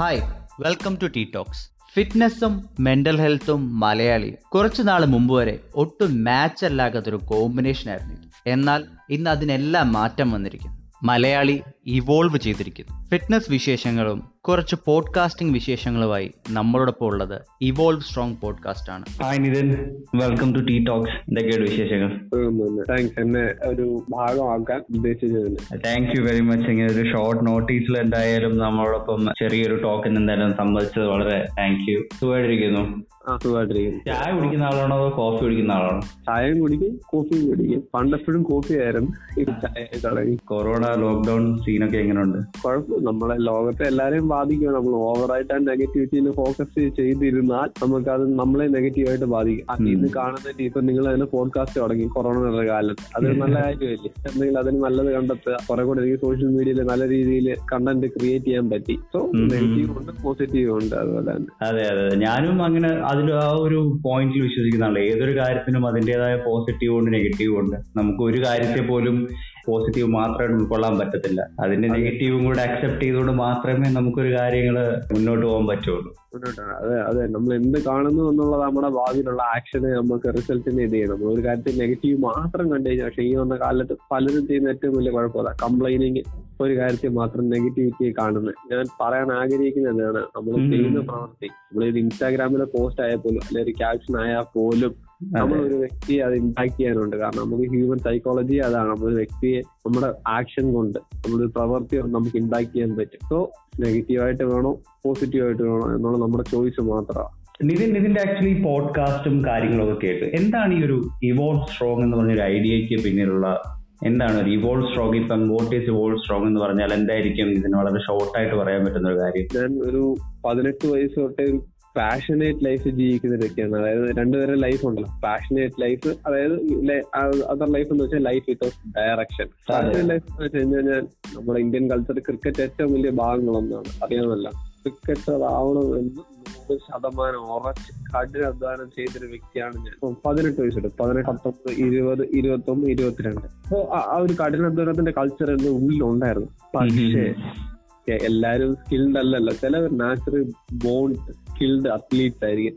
Hi, welcome to tea talks. ഫിറ്റ്നസ്സും mental ഹെൽത്തും മലയാളിയും കുറച്ചു നാൾ മുമ്പ് വരെ ഒട്ടും മാച്ച് അല്ലാത്തൊരു കോമ്പിനേഷൻ ആയിരുന്നു. എന്നാൽ ഇന്ന് അതിനെല്ലാം മാറ്റം വന്നിരിക്കുന്നു. മലയാളി ഇവോൾവ് ചെയ്തിരിക്കുന്നു. ഫിറ്റ്നസ് വിശേഷങ്ങളും കുറച്ച് പോഡ്കാസ്റ്റിംഗ് വിശേഷങ്ങളുമായി നമ്മളോടൊപ്പം ഉള്ളത് ഇവോൾവ് സ്ട്രോങ് പോഡ്കാസ്റ്റ് ആണ്. Hi Nithin, welcome to tea talks. എന്തൊക്കെയാണ് വിശേഷങ്ങൾ? താങ്ക്സ്, എന്നെ ഒരു ഭാഗമാക്കാൻ ഉദ്ദേശിച്ചതിന്. Thank you very much. ഇങ്ങനെ ഒരു ഷോർട്ട് നോട്ടീസിൽ എന്തായാലും നമ്മളോടൊപ്പം ചെറിയൊരു ടോക്കിന് എന്തായാലും സമ്മതിച്ചത് വളരെ താങ്ക് യു. സുഖമായിട്ടിരിക്കുന്നു? സുഖമായിട്ടിരിക്കുന്നു. ചായ കുടിക്കുന്ന ആളാണോ അതോ കോഫി കുടിക്കുന്ന ആളാണോ? ചായയും കുടിക്കും കോഫിയും കുടിക്കും. പണ്ടെപ്പോഴും കോഫി ആയിരുന്നു, ഇത് ചായ തുടങ്ങി. കൊറോണ ലോക്ക്ഡൌൺ സീനൊക്കെ എങ്ങനെയുണ്ട്? കുഴപ്പം, നമ്മളെ ലോകത്തെ എല്ലാവരെയും ബാധിക്കും. നമ്മൾ ഓവറായിട്ട് ആ നെഗറ്റിവിറ്റിയിൽ ഫോക്കസ് ചെയ്തിരുന്നാൽ നമുക്ക് അത് നമ്മളെ നെഗറ്റീവായിട്ട് ബാധിക്കും. അതിന് കാണുന്ന ഇപ്പൊ നിങ്ങൾ അതിന് പോഡ്കാസ്റ്റ് തുടങ്ങി കൊറോണ കാലത്ത്, അത് നല്ല കാര്യമല്ലേ. എന്തെങ്കിലും അതിന് നല്ലത് കണ്ടെത്തുക. കുറെ കൂടെ എനിക്ക് സോഷ്യൽ മീഡിയയിൽ നല്ല രീതിയിൽ കണ്ടന്റ് ക്രിയേറ്റ് ചെയ്യാൻ പറ്റി. സോ നെഗറ്റീവ് ഉണ്ട്, പോസിറ്റീവ് ഉണ്ട്. അതുപോലെ തന്നെ അതെ അതെ, ഞാനും അങ്ങനെ അതിൽ ആ ഒരു പോയിന്റിൽ വിശ്വസിക്കുന്നുള്ളൂ. ഏതൊരു കാര്യത്തിനും അതിൻ്റെതായ പോസിറ്റീവ് ഉണ്ട്, നെഗറ്റീവ് ഉണ്ട്. നമുക്ക് ഒരു കാര്യത്തെ പോലും പോസിറ്റീവ് മാത്രമായിട്ട് ഉൾക്കൊള്ളാൻ പറ്റത്തില്ല. അതിന്റെ നെഗറ്റീവും കൂടെ അക്സെപ്റ്റ് ചെയ്തുകൊണ്ട് മാത്രമേ നമുക്കൊരു കാര്യങ്ങള് മുന്നോട്ട് പോകാൻ പറ്റുള്ളൂ. അതെ അതെ, നമ്മൾ എന്ത് കാണുന്നു എന്നുള്ളത് നമ്മുടെ ഭാവിയിലുള്ള ആക്ഷനെ നമുക്ക് റിസൾട്ടിന് ഇത് ചെയ്യണം. ഒരു കാര്യത്തിൽ നെഗറ്റീവ് മാത്രം കണ്ടു കഴിഞ്ഞാൽ, പക്ഷേ ഈ വന്ന കാലത്ത് പലരും ചെയ്യുന്ന ഏറ്റവും വലിയ കുഴപ്പമില്ല, കംപ്ലൈനിങ്. ഒരു കാര്യത്തിൽ മാത്രം നെഗറ്റിവിറ്റിയെ കാണുന്നത്. ഞാൻ പറയാൻ ആഗ്രഹിക്കുന്നതാണ്, നമ്മൾ ചെയ്യുന്ന പ്രവൃത്തി, നമ്മളൊരു ഇൻസ്റ്റാഗ്രാമിലെ പോസ്റ്റ് ആയാൽ പോലും അല്ലെങ്കിൽ ഒരു ക്യാപ്ഷൻ ആയാൽ പോലും നമ്മളൊരു വ്യക്തിയെ അത് ഇമ്പാക്ട് ചെയ്യാനുണ്ട്. കാരണം നമുക്ക് ഹ്യൂമൻ സൈക്കോളജി അതാണ്. നമ്മളൊരു വ്യക്തിയെ നമ്മുടെ ആക്ഷൻ കൊണ്ട്, നമ്മളൊരു പ്രവൃത്തി കൊണ്ട് നമുക്ക് ഇമ്പാക്ട് ചെയ്യാൻ പറ്റും. സോ നെഗറ്റീവായിട്ട് വേണോ പോസിറ്റീവായിട്ട് വേണോ എന്നുള്ള നമ്മുടെ ചോയ്സ് മാത്രമാണ്. നിതിന്റെ ആക്ച്വലി പോഡ്കാസ്റ്റും കാര്യങ്ങളൊക്കെ കേട്ട് എന്താണ് ഈ ഒരു ഇവോൾവ് സ്ട്രോങ് എന്ന് പറഞ്ഞൊരു ഐഡിയയ്ക്ക് പിന്നിലുള്ള, എന്താണ് ഒരു ഇവോൾവ് സ്ട്രോങ്? ഇപ്പം വാട്ട് ഈസ് ഇവോൾവ് സ്ട്രോങ് എന്ന് പറഞ്ഞാൽ എന്തായിരിക്കും ഇതിന് വളരെ ഷോർട്ടായിട്ട് പറയാൻ പറ്റുന്ന ഒരു കാര്യം? ഞാൻ ഒരു 18 വയസ്സ് തൊട്ടേ പാഷനേറ്റ് ലൈഫ് ജീവിക്കുന്ന വ്യക്തിയാണ്. അതായത് രണ്ടുപേരും ലൈഫ് ഉണ്ടല്ലോ, പാഷനേറ്റ് ലൈഫ്, അതായത് അതർ ലൈഫ് എന്ന് വെച്ചാൽ life with direction. Passionate life എന്ന് വെച്ച് കഴിഞ്ഞാൽ നമ്മുടെ ഇന്ത്യൻ കൾച്ചർ ക്രിക്കറ്റ് ഏറ്റവും വലിയ ഭാഗങ്ങളൊന്നാണ്, അറിയാമല്ല. ക്രിക്കറ്റർ ആവണം എന്ന് 100% ഉറച്ച് കഠിനാധ്വാനം ചെയ്തൊരു വ്യക്തിയാണ് ഞാൻ. 18 വയസ്സുണ്ട്, 18, 19, 20, 21, 22. അപ്പൊ ആ ഒരു കഠിനാധ്വാനത്തിന്റെ കൾച്ചർ എന്റെ ഉള്ളിലുണ്ടായിരുന്നു. പക്ഷേ എല്ലാരും സ്കിൽഡ് അല്ലല്ലോ. ചില നാച്ചുറൽ ബോൺ സ്കിൽഡ് അത്ലീറ്റ്സ് ആയിരിക്കും,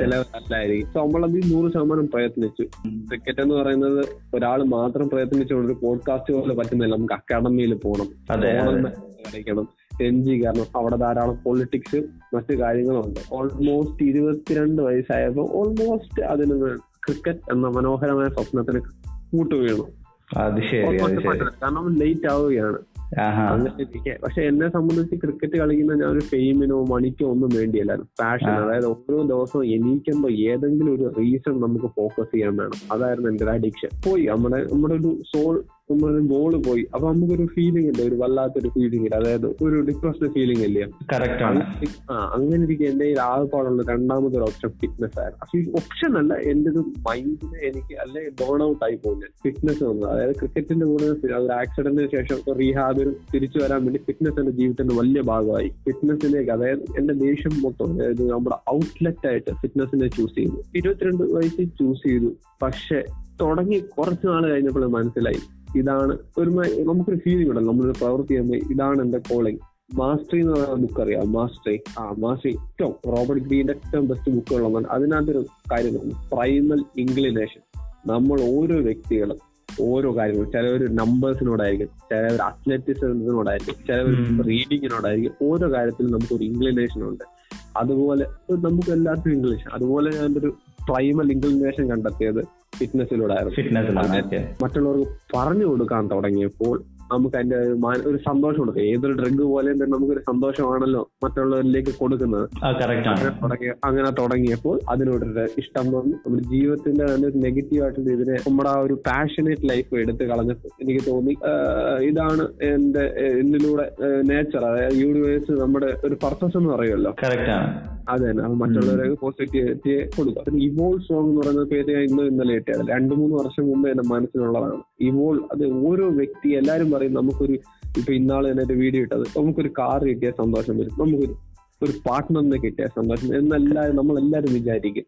ചിലവരല്ലായിരിക്കും. സോ നമ്മളത് 100% പ്രയത്നിച്ചു. ക്രിക്കറ്റ് എന്ന് പറയുന്നത് ഒരാൾ മാത്രം പ്രയത്നിച്ചുകൊണ്ട് ഒരു പോഡ്കാസ്റ്റ് പോലെ പറ്റുന്നില്ല. നമുക്ക് അക്കാഡമിയിൽ പോകണം, കളിക്കണം, കാരണം അവിടെ ധാരാളം പൊളിറ്റിക്സും മറ്റു കാര്യങ്ങളും ഉണ്ട്. ഓൾമോസ്റ്റ് 22 വയസ്സായപ്പോൾ ഓൾമോസ്റ്റ് അതിന് ക്രിക്കറ്റ് എന്ന മനോഹരമായ സ്വപ്നത്തിന് കൂട്ടുകയാണ്. കാരണം ലേറ്റ് ആവുകയാണ്. പക്ഷെ എന്നെ സംബന്ധിച്ച് ക്രിക്കറ്റ് കളിക്കുന്ന ഞാൻ ഒരു ഫെയിമിനോ മണിക്കോ ഒന്നും വേണ്ടിയല്ലായിരുന്നു. പാഷൻ, അതായത് ഓരോ ദിവസവും എണീക്കുമ്പോൾ ഏതെങ്കിലും ഒരു റീസൺ നമുക്ക് ഫോക്കസ് ചെയ്യാൻ വേണം. അതായിരുന്നു എൻ്റെ ഒരു അഡിക്ഷൻ. പോയി നമ്മുടെ ഒരു സോൾ, നമ്മളൊരു ഗോള് പോയി. അപ്പൊ നമുക്കൊരു ഫീലിംഗ് ഇല്ല, ഒരു വല്ലാത്തൊരു ഫീലിംഗ് ഇല്ല, അതായത് ഒരു ഡിപ്രസ്ഡ് ഫീലിംഗ് ഇല്ല. അങ്ങനെ ഇരിക്കും എന്റെ ആകെപ്പാടുള്ള രണ്ടാമതൊരു ഓപ്ഷൻ ഫിറ്റ്നസ് ആയിരുന്നു. ഓപ്ഷൻ അല്ല, എന്റെ ഒരു മൈൻഡിന് എനിക്ക് അല്ലെ ബേൺ ഔട്ട് ആയി പോകുന്നത് ഫിറ്റ്നസ് വന്നത്. അതായത് ക്രിക്കറ്റിന്റെ കൂടെ ഒരു ആക്സിഡന്റിന് ശേഷം റീഹാബിൽ തിരിച്ചു വരാൻ വേണ്ടി ഫിറ്റ്നസ് എന്റെ ജീവിതത്തിന്റെ വലിയ ഭാഗമായി. ഫിറ്റ്നസിലേക്ക്, അതായത് എന്റെ ദേഷ്യം മൊത്തം, അതായത് നമ്മുടെ ഔട്ട്ലെറ്റ് ആയിട്ട് ഫിറ്റ്നസിനെ ചൂസ് ചെയ്തു. 22 വയസ്സിൽ ചൂസ് ചെയ്തു. പക്ഷെ തുടങ്ങി കുറച്ചു നാൾ കഴിഞ്ഞപ്പോൾ മനസ്സിലായി, ഇതാണ് ഒരു നമുക്കൊരു ഫീലിംഗ് ഉണ്ടല്ലോ നമ്മളൊരു പ്രവൃത്തി ചെയ്യുമ്പോൾ, ഇതാണ് എന്റെ കോളിംഗ്. മാസ്റ്ററി എന്ന് പറയുന്ന ബുക്ക് അറിയാം? മാസ്റ്ററി ഏറ്റവും റോബർട്ട് ഗ്രീന്റെ ഏറ്റവും ബെസ്റ്റ് ബുക്കുകളൊന്നാണ്. അതിനകത്തൊരു കാര്യം, പ്രൈമൽ ഇൻക്ലിനേഷൻ. നമ്മൾ ഓരോ വ്യക്തികളും ഓരോ കാര്യങ്ങളും, ചിലവർ നമ്പേഴ്സിനോടായിരിക്കും, ചിലവർ അത്ലറ്റിസിനോടായിരിക്കും, ചിലവർ റീഡിങ്ങിനോടായിരിക്കും. ഓരോ കാര്യത്തിലും നമുക്കൊരു ഇൻക്ലിനേഷൻ ഉണ്ട്. അതുപോലെ നമുക്ക് എല്ലാത്തിനും ഇൻക്ലിനേഷൻ. അതുപോലെ ഞാനൊരു പ്രൈമൽ ഇൻക്ലിനേഷൻ കണ്ടെത്തിയത് ഫിറ്റ്നസിലൂടെ ആയിരുന്നു. മറ്റുള്ളവർക്ക് പറഞ്ഞു കൊടുക്കാൻ തുടങ്ങിയപ്പോൾ നമുക്ക് അതിന്റെ ഒരു സന്തോഷം കൊടുക്കുക. ഏതൊരു ഡ്രഗ് പോലെ തന്നെ നമുക്കൊരു സന്തോഷമാണല്ലോ മറ്റുള്ളവരിലേക്ക് കൊടുക്കുന്നത്. അങ്ങനെ തുടങ്ങിയപ്പോൾ അതിനോടൊരു ഇഷ്ടം തോന്നി. നമ്മുടെ ജീവിതത്തിന്റെ തന്നെ ഒരു നെഗറ്റീവ് ആയിട്ടുള്ള ഇതിനെ, നമ്മുടെ ആ ഒരു പാഷനേറ്റ് ലൈഫ് എടുത്ത് കളഞ്ഞപ്പോൾ എനിക്ക് തോന്നി, ഇതാണ് എന്റെ എന്നിലൂടെ നേച്ചർ, അതായത് യൂണിവേഴ്സ് നമ്മുടെ ഒരു പർപ്പസ് എന്ന് പറയുമല്ലോ. അത് തന്നെ മറ്റുള്ളവരെ പോസിറ്റിവിറ്റി കൊടുക്കുക. ഇവോൾവ് സ്ട്രോങ് എന്ന് പറയുന്ന പേര് ഞാൻ ഇന്നലെ കിട്ടിയത് 2-3 വർഷം മുമ്പ് എന്റെ മനസ്സിലുള്ളതാണ്. ഇവോൾവ്, അത് ഓരോ വ്യക്തി, എല്ലാവരും പറയും നമുക്കൊരു, ഇപ്പൊ ഇന്നാളെ തന്നെ ഒരു വീഡിയോ ഇട്ടത്, നമുക്കൊരു കാർ കിട്ടിയ സന്തോഷം വരും, നമുക്കൊരു പാർട്ട്ണറിനെ കിട്ടിയ സന്തോഷം എന്നെല്ലാവരും, നമ്മളെല്ലാവരും വിചാരിക്കും.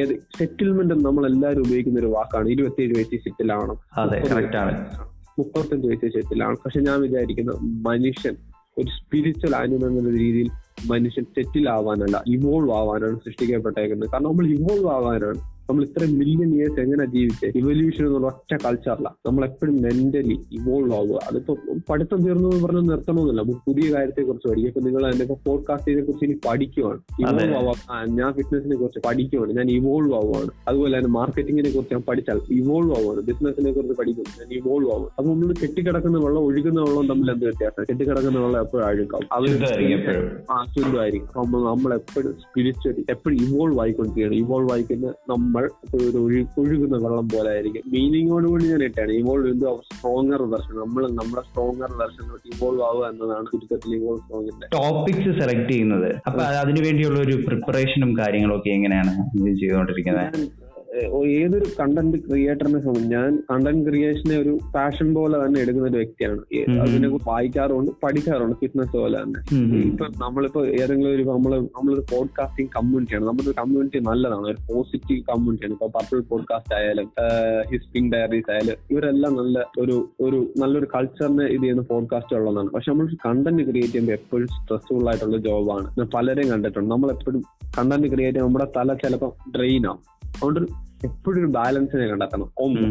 ഏത് സെറ്റിൽമെന്റ് നമ്മളെല്ലാവരും ഉപയോഗിക്കുന്ന ഒരു വാക്കാണ്. 27 വയസ്സിൽ സെറ്റിലാവണം, 35 വയസ്സിൽ സെറ്റിലാണ്. പക്ഷെ ഞാൻ വിചാരിക്കുന്ന മനുഷ്യൻ ഒരു സ്പിരിച്വൽ ആനിമൽ എന്ന രീതിയിൽ മനുഷ്യൻ സെറ്റിൽ ആവാനല്ല, ഇവോൾവ് ആവാനാണ് സൃഷ്ടിക്കപ്പെട്ടേക്കുന്നത്. കാരണം നമ്മൾ ഇവോൾവ് ആവാനാണ്. നമ്മൾ ഇത്ര മില്യൺ ഇയേഴ്സ് എങ്ങനെ ജീവിച്ചേ? ഇവല്യൂഷൻ എന്നുള്ള ഒറ്റ കൾച്ചറല്ല. നമ്മളെപ്പോഴും മെന്റലി ഇവോൾവ് ആവുക. അതിപ്പോ പഠിത്തം തീർന്നു എന്ന് പറഞ്ഞാൽ നിർത്തണമെന്നില്ല. നമുക്ക് പുതിയ കാര്യത്തെ കുറിച്ച് പഠിക്കും. ഇപ്പൊ നിങ്ങൾ എന്റെ പോഡ്കാസ്റ്റിനെ കുറിച്ച് ഇനി പഠിക്കുവാണ്, ഇവോൾവ് ആവുക. ഞാൻ ഫിറ്റ്നസിനെ കുറിച്ച് പഠിക്കുവാണ്, ഞാൻ ഇവോൾവ് ആവുകയാണ്. അതുപോലെ തന്നെ മാർക്കറ്റിങ്ങിനെ കുറിച്ച് ഞാൻ പഠിച്ചാൽ ഇവോൾവ് ആവുകയാണ്. ബിസിനസിനെ കുറിച്ച് പഠിക്കും, ഞാൻ ഇവോൾവ് ആവും. അപ്പൊ നമ്മൾ കെട്ടിക്കിടക്കുന്ന വെള്ളം ഒഴുകുന്ന വെള്ളം തമ്മിൽ എന്ത് വ്യത്യാസം? കെട്ടിക്കിടക്കുന്ന വെള്ളം എപ്പോഴും അഴുക്കാം, ശുദ്ധമായിരിക്കും. നമ്മൾ നമ്മളെപ്പോഴും സ്പിരിച്വലി എപ്പോഴും ഇവോൾവ് ആയിക്കൊണ്ടിരിക്കുകയാണ്. ഇവോൾവ് ആയിക്കുന്ന നമ്മൾ ഒരു ഒഴുകുന്ന വെള്ളം പോലെ ആയിരിക്കും. മീനിങ്ങോടുകൂടി ഞാൻ ഇട്ടാണ് ഇവോൾവ് ചെയ്ത് അവർ സ്ട്രോങ്ങർ ദർശനം. നമ്മൾ നമ്മുടെ സ്ട്രോങ്ങർ ദർശനത്തിലോട്ട് ഇവോൾവ് ആവുക എന്നതാണ് ചുരുക്കത്തിൽ ഇവോൾവ് സ്ട്രോങ്ങിന്റെ ടോപ്പിക്സ് സെലക്ട് ചെയ്യുന്നത്. അപ്പൊ അതിനുവേണ്ടിയുള്ള ഒരു പ്രിപ്പറേഷനും കാര്യങ്ങളൊക്കെ എങ്ങനെയാണ് ചെയ്തുകൊണ്ടിരിക്കുന്നത്? ഏതൊരു കണ്ടന്റ് ക്രിയേറ്ററിനെ സംബന്ധിച്ച് ഞാൻ കണ്ടന്റ് ക്രിയേഷനെ ഒരു പാഷൻ പോലെ തന്നെ എടുക്കുന്ന ഒരു വ്യക്തിയാണ്. അതിനെ വായിക്കാറുണ്ട്, പഠിക്കാറുണ്ട്. ഫിറ്റ്നസ് പോലെ തന്നെ ഇപ്പൊ നമ്മളിപ്പോ ഏതെങ്കിലും ഒരു നമ്മളൊരു പോഡ്കാസ്റ്റിംഗ് കമ്മ്യൂണിറ്റിയാണ്. നമ്മുടെ കമ്മ്യൂണിറ്റി നല്ലതാണ്, ഒരു പോസിറ്റീവ് കമ്മ്യൂണിറ്റിയാണ്. ഇപ്പൊ പർപ്പിൾ പോഡ്കാസ്റ്റ് ആയാലും ഹിസ്പിംഗ് ഡയറീസ് ആയാലും ഇവരെല്ലാം നല്ല ഒരു നല്ലൊരു കൾച്ചറിനെ ഇത് ചെയ്യുന്ന പോഡ്കാസ്റ്റ് ഉള്ളതാണ്. പക്ഷെ നമ്മൾ കണ്ടന്റ് ക്രിയേറ്റ് ചെയ്യുമ്പോൾ എപ്പോഴും സ്ട്രെസ്ഫുൾ ആയിട്ടുള്ള ജോബാണ്. ഞാൻ പലരെയും കണ്ടിട്ടുണ്ട്. നമ്മളെപ്പോഴും കണ്ടന്റ് ക്രിയേറ്റ് ചെയ്യുമ്പോൾ നമ്മുടെ തല ചിലപ്പോൾ ഡ്രെയിൻ ആവും. അതുകൊണ്ട് എപ്പോഴും ഒരു ബാലൻസിനെ കണ്ടെത്തണം. ഒന്ന്,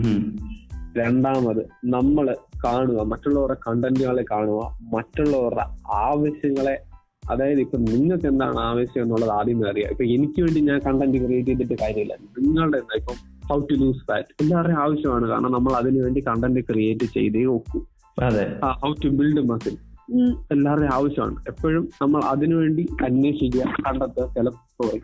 രണ്ടാമത് നമ്മള് കാണുക, മറ്റുള്ളവരുടെ കണ്ടന്റുകളെ കാണുക, മറ്റുള്ളവരുടെ ആവശ്യങ്ങളെ, അതായത് ഇപ്പൊ നിങ്ങൾക്ക് എന്താണ് ആവശ്യം എന്നുള്ളത് ആദ്യം അറിയാം. ഇപ്പൊ എനിക്ക് വേണ്ടി ഞാൻ കണ്ടന്റ് ക്രിയേറ്റ് ചെയ്തിട്ട് കാര്യമില്ല. നിങ്ങളുടെ എന്താ ഇപ്പം ഹൗ ടു ലൂസ് ഫാറ്റ് എല്ലാവരുടെയും ആവശ്യമാണ്. കാരണം നമ്മൾ അതിനുവേണ്ടി കണ്ടന്റ് ക്രിയേറ്റ് ചെയ്തേ നോക്കൂ. ഹൗ ടു ബിൽഡ് മസിൽ എല്ലാവരുടെയും ആവശ്യമാണ്. എപ്പോഴും നമ്മൾ അതിനുവേണ്ടി അന്വേഷിക്കുക, കണ്ടെത്തുക. ചിലപ്പോൾ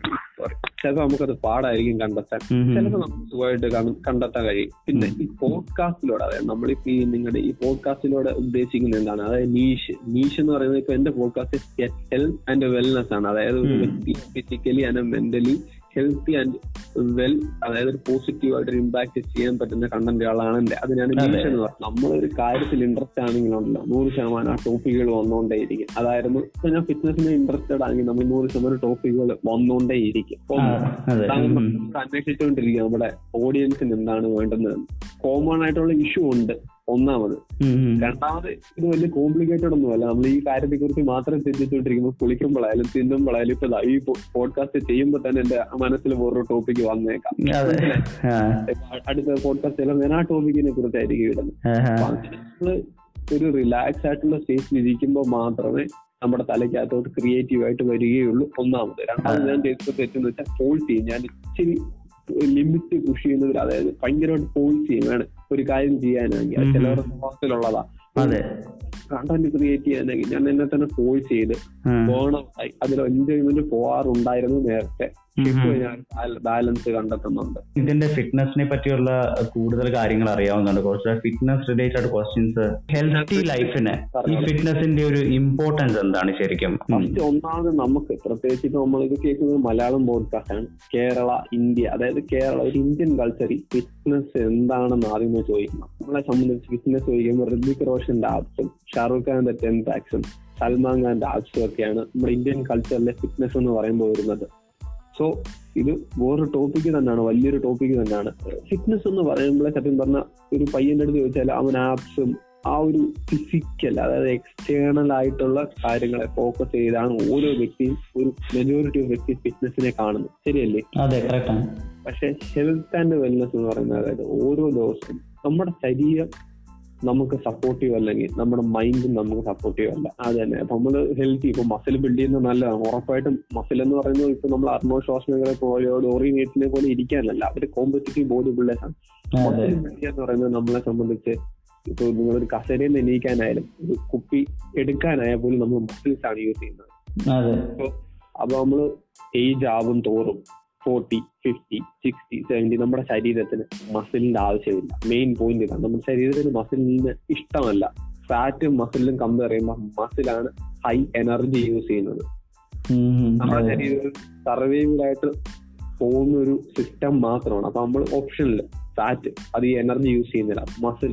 നമുക്കത് പാടായിരിക്കും കണ്ടെത്താൻ, ചിലപ്പോൾ നമുക്ക് സുഖമായിട്ട് കണ്ടെത്താൻ കഴിയും. പിന്നെ ഈ പോഡ്കാസ്റ്റിലൂടെ, അതായത് നമ്മളിപ്പോ നിങ്ങളുടെ ഈ പോഡ്കാസ്റ്റിലൂടെ ഉദ്ദേശിക്കുന്നത് എന്താണ്? അതായത് നീഷ് എന്ന് പറയുന്നത് ഇപ്പൊ എന്റെ പോഡ്കാസ്റ്റ് ഹെൽത്ത് ആൻഡ് വെൽനെസ് ആണ്. അതായത് ഒരു വ്യക്തി physically and mentally healthy and well, അതായത് ഒരു പോസിറ്റീവായിട്ട് ഇമ്പാക്ട് ചെയ്യാൻ പറ്റുന്ന കണ്ടന്റുകളാണ് എന്റെ. അത് ഞാൻ നീഷ് എന്ന് പറഞ്ഞു. നമ്മളൊരു കാര്യത്തിൽ ഇൻട്രസ്റ്റ് ആണെങ്കിലുണ്ടല്ലോ 100% ആ ടോപ്പിക്കുകൾ വന്നുകൊണ്ടേയിരിക്കും. അതായിരുന്നു ഇപ്പൊ ഞാൻ ഫിറ്റ്നസിന് ഇൻട്രസ്റ്റഡ് ആണെങ്കിൽ നമ്മൾ 100% ടോപ്പിക്കുകൾ വന്നുകൊണ്ടേയിരിക്കും. അന്വേഷിച്ചുകൊണ്ടിരിക്കുക നമ്മുടെ ഓഡിയൻസിന് എന്താണ് വേണ്ടത്. കോമൺ ആയിട്ടുള്ള ഇഷ്യൂ ഉണ്ട് ഒന്നാമത്. രണ്ടാമത് ഇത് വലിയ കോംപ്ലിക്കേറ്റഡ് ഒന്നുമല്ല. നമ്മൾ ഈ കാര്യത്തെ കുറിച്ച് മാത്രം ചിന്തിച്ചുകൊണ്ടിരിക്കുമ്പോൾ കുളിക്കുമ്പോഴായാലും തിന്നുമ്പോഴായാലും ഇപ്പൊ ഈ പോഡ്കാസ്റ്റ് ചെയ്യുമ്പോൾ തന്നെ എന്റെ മനസ്സിൽ വേറൊരു ടോപ്പിക്ക് വന്നേക്കാം. അടുത്ത പോഡ്കാസ്റ്റ് എല്ലാം ഞാൻ ആ ടോപ്പിക്കിനെ കുറിച്ചായിരിക്കും ഇടുന്നത്. ഒരു റിലാക്സ് ആയിട്ടുള്ള സ്റ്റേജിൽ ഇരിക്കുമ്പോൾ മാത്രമേ നമ്മുടെ തലയ്ക്കകത്തോട്ട് ക്രിയേറ്റീവായിട്ട് വരികയുള്ളൂ. ഒന്നാമത്. രണ്ടാമത് ഞാൻ ചെയ്തത് തെറ്റെന്ന് വെച്ചാൽ ഫോഴ്സ് ചെയ്യും. ഞാൻ ഇച്ചിരി ലിമിറ്റ് പുഷ് ചെയ്യുന്നവർ, അതായത് ഭയങ്കരമായിട്ട് ഫോഴ്സ് ചെയ്യുകയാണ് ഒരു കാര്യം ചെയ്യാനാണെങ്കിൽ. അത് ചിലവരുടെ സ്വഭാവത്തിലുള്ളതാ. കണ്ടന്റ് ക്രിയേറ്റ് ചെയ്യാനാണെങ്കിൽ ഞാൻ എന്നെ തന്നെ ഫോഴ്സ് ചെയ്ത് ബേണായി അതിൽ എൻജോയ്മെന്റ് പോവാറുണ്ടായിരുന്നു നേരത്തെ. ബാലൻസ് കണ്ടെത്തുന്നുണ്ട്. ഇതിന്റെ ഫിറ്റ്നസിനെ പറ്റിയുള്ള കൂടുതൽ കാര്യങ്ങൾ അറിയാവുന്നുണ്ട്. കുറച്ച് ഫിറ്റ്നസ് റിലേറ്റഡ് ക്വസ്റ്റ്യൻസ്. ഹെൽത്തി ലൈഫിന് ഈ ഫിറ്റ്നസിന്റെ ഒരു ഇമ്പോർട്ടൻസ് എന്താണ് ശരിക്കും? ഫസ്റ്റ്, ഒന്നാമത് നമുക്ക് പ്രത്യേകിച്ച് നമ്മൾ ഇത് കേൾക്കുന്നത് മലയാളം പോഡ്കാസ്റ്റ് ആണ്. കേരള, ഇന്ത്യ, അതായത് കേരള ഒരു ഇന്ത്യൻ കൾച്ചറിൽ ഫിറ്റ്നസ് എന്താണെന്ന് ആദ്യമേ ചോദിക്കണം. നമ്മളെ സംബന്ധിച്ച് ഫിറ്റ്നസ് ചോദിക്കുമ്പോൾ ഋതിക് റോഷന്റെ ആപ്സും ഷാറുഖ് ഖാന്റെ 10th ആക്സും സൽമാൻ ഖാന്റെ ആപ്സും ഒക്കെയാണ് നമ്മുടെ ഇന്ത്യൻ കൾച്ചറിലെ ഫിറ്റ്നസ് എന്ന് പറയുമ്പോൾ വരുന്നത്. സോ ഇത് വേറൊരു ടോപ്പിക്ക് തന്നെയാണ്, വലിയൊരു ടോപ്പിക്ക് തന്നെയാണ്. ഫിറ്റ്നസ് എന്ന് പറയുമ്പോഴേ സത്യം പറഞ്ഞാൽ ഒരു പയ്യൻ്റെ അടുത്ത് ചോദിച്ചാൽ അവൻ ആപ്സും ആ ഒരു ഫിസിക്കൽ, അതായത് എക്സ്റ്റേണൽ ആയിട്ടുള്ള കാര്യങ്ങളെ ഫോക്കസ് ചെയ്താണ് ഓരോ വ്യക്തിയും, ഒരു മെജോറിറ്റി ഓഫ് വ്യക്തി ഫിറ്റ്നസിനെ കാണുന്നത്. ശരിയല്ലേ? പക്ഷെ ഹെൽത്ത് ആൻഡ് വെൽനെസ് എന്ന് പറയുന്നത്, അതായത് ഓരോ ദിവസവും നമ്മുടെ ശരീരം നമുക്ക് സപ്പോർട്ടീവ് അല്ലെങ്കിൽ നമ്മുടെ മൈൻഡും നമുക്ക് സപ്പോർട്ടീവ് അല്ല. അത് തന്നെ നമ്മള് ഹെൽത്തി ഇപ്പൊ മസിൽ ബിൽഡ് ചെയ്യുന്നത് നല്ലതാണ്. ഉറപ്പായിട്ടും മസിൽ എന്ന് പറയുന്നത് ഇപ്പൊ നമ്മൾ അർണോൾഡ് ഷ്വാസ്നഗറെ പോലെയോ ഡോറി നേറ്റിനെ പോലെ ഇരിക്കാനല്ല. അവര് കോമ്പറ്റീറ്റീവ് ബോഡി ബിൽഡേഴ്സ് ആണ്. മസിൽ ബിൽഡ് എന്ന് പറയുന്നത് നമ്മളെ സംബന്ധിച്ച് ഇപ്പൊ നിങ്ങളൊരു കസേരയിൽ എണീക്കാനായാലും ഒരു കുപ്പി എടുക്കാനായാൽ പോലും നമ്മൾ മസിൽസ് ആണ് യൂസ് ചെയ്യുന്നത്. അപ്പൊ നമ്മള് ഏജ് ആവും തോറും 40, 50, 60, 70 നമ്മുടെ ശരീരത്തിന് മസിലിന്റെ ആവശ്യമില്ല. മെയിൻ പോയിന്റ് ഇതാണ്. നമ്മുടെ ശരീരത്തിന് മസിലിന് ഇഷ്ടമല്ല. ഫാറ്റും മസിലും കമ്പയർ ചെയ്യുമ്പോൾ മസിലാണ് ഹൈ എനർജി യൂസ് ചെയ്യുന്നത്. നമ്മുടെ ശരീരം സർവൈവലായിട്ട് പോകുന്ന ഒരു സിസ്റ്റം മാത്രമാണ്. അപ്പൊ നമ്മൾ ഓപ്ഷനിൽ ഫാറ്റ് അത് ഈ എനർജി യൂസ് ചെയ്യുന്നില്ല, മസിൽ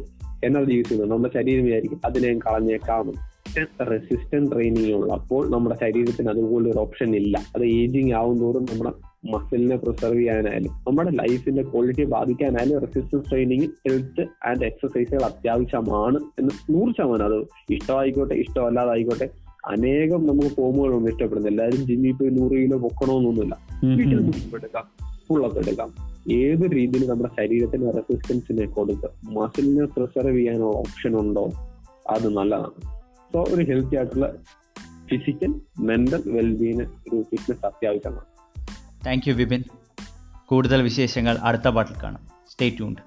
എനർജി യൂസ് ചെയ്യുന്നുണ്ട്. നമ്മുടെ ശരീരം വിചാരിക്കും അതിനെ കളഞ്ഞേക്കാമെന്ന്. റെസിസ്റ്റന്റ് ട്രെയിനിങ് ഉള്ളപ്പോൾ നമ്മുടെ ശരീരത്തിന് അതുപോലെ ഒരു ഓപ്ഷൻ ഇല്ല. അത് ഏജിങ് ആവുന്നതോടും നമ്മുടെ മസിലിനെ പ്രിസർവ് ചെയ്യാനായാലും നമ്മുടെ ലൈഫിന്റെ ക്വാളിറ്റിയെ ബാധിക്കാനായാലും റെസിസ്റ്റൻസ് ട്രെയിനിങ്, ഹെൽത്ത് ആൻഡ് എക്സസൈസുകൾ അത്യാവശ്യമാണ് എന്ന് 100%. അത് ഇഷ്ടമായിക്കോട്ടെ, ഇഷ്ടമല്ലാതായിക്കോട്ടെ, അനേകം നമുക്ക് ഫോമുകളുണ്ട് ഇഷ്ടപ്പെടുന്നത്. എല്ലാവരും ജിമ്മിൽ പോയി 100 കിലോ പൊക്കണമെന്നൊന്നുമില്ല, വീട്ടിൽ എടുക്കാം, ഫുള്ളപ്പ് എടുക്കാം. ഏത് രീതിയിൽ നമ്മുടെ ശരീരത്തിന് റെസിസ്റ്റൻസിനെ കൊടുത്ത് മസിലിനെ പ്രിസർവ് ചെയ്യാനുള്ള ഓപ്ഷൻ ഉണ്ടോ അത് നല്ലതാണ്. സോ ഒരു ഹെൽത്തി ആയിട്ടുള്ള ഫിസിക്കൽ മെന്റൽ വെൽബീയിങ് ഒരു ഫിറ്റ്നസ് അത്യാവശ്യമാണ്. Thank you Vipin. കൂടുതൽ വിശേഷങ്ങൾ അടുത്ത പാട്ടിൽ കാണാം. Stay tuned.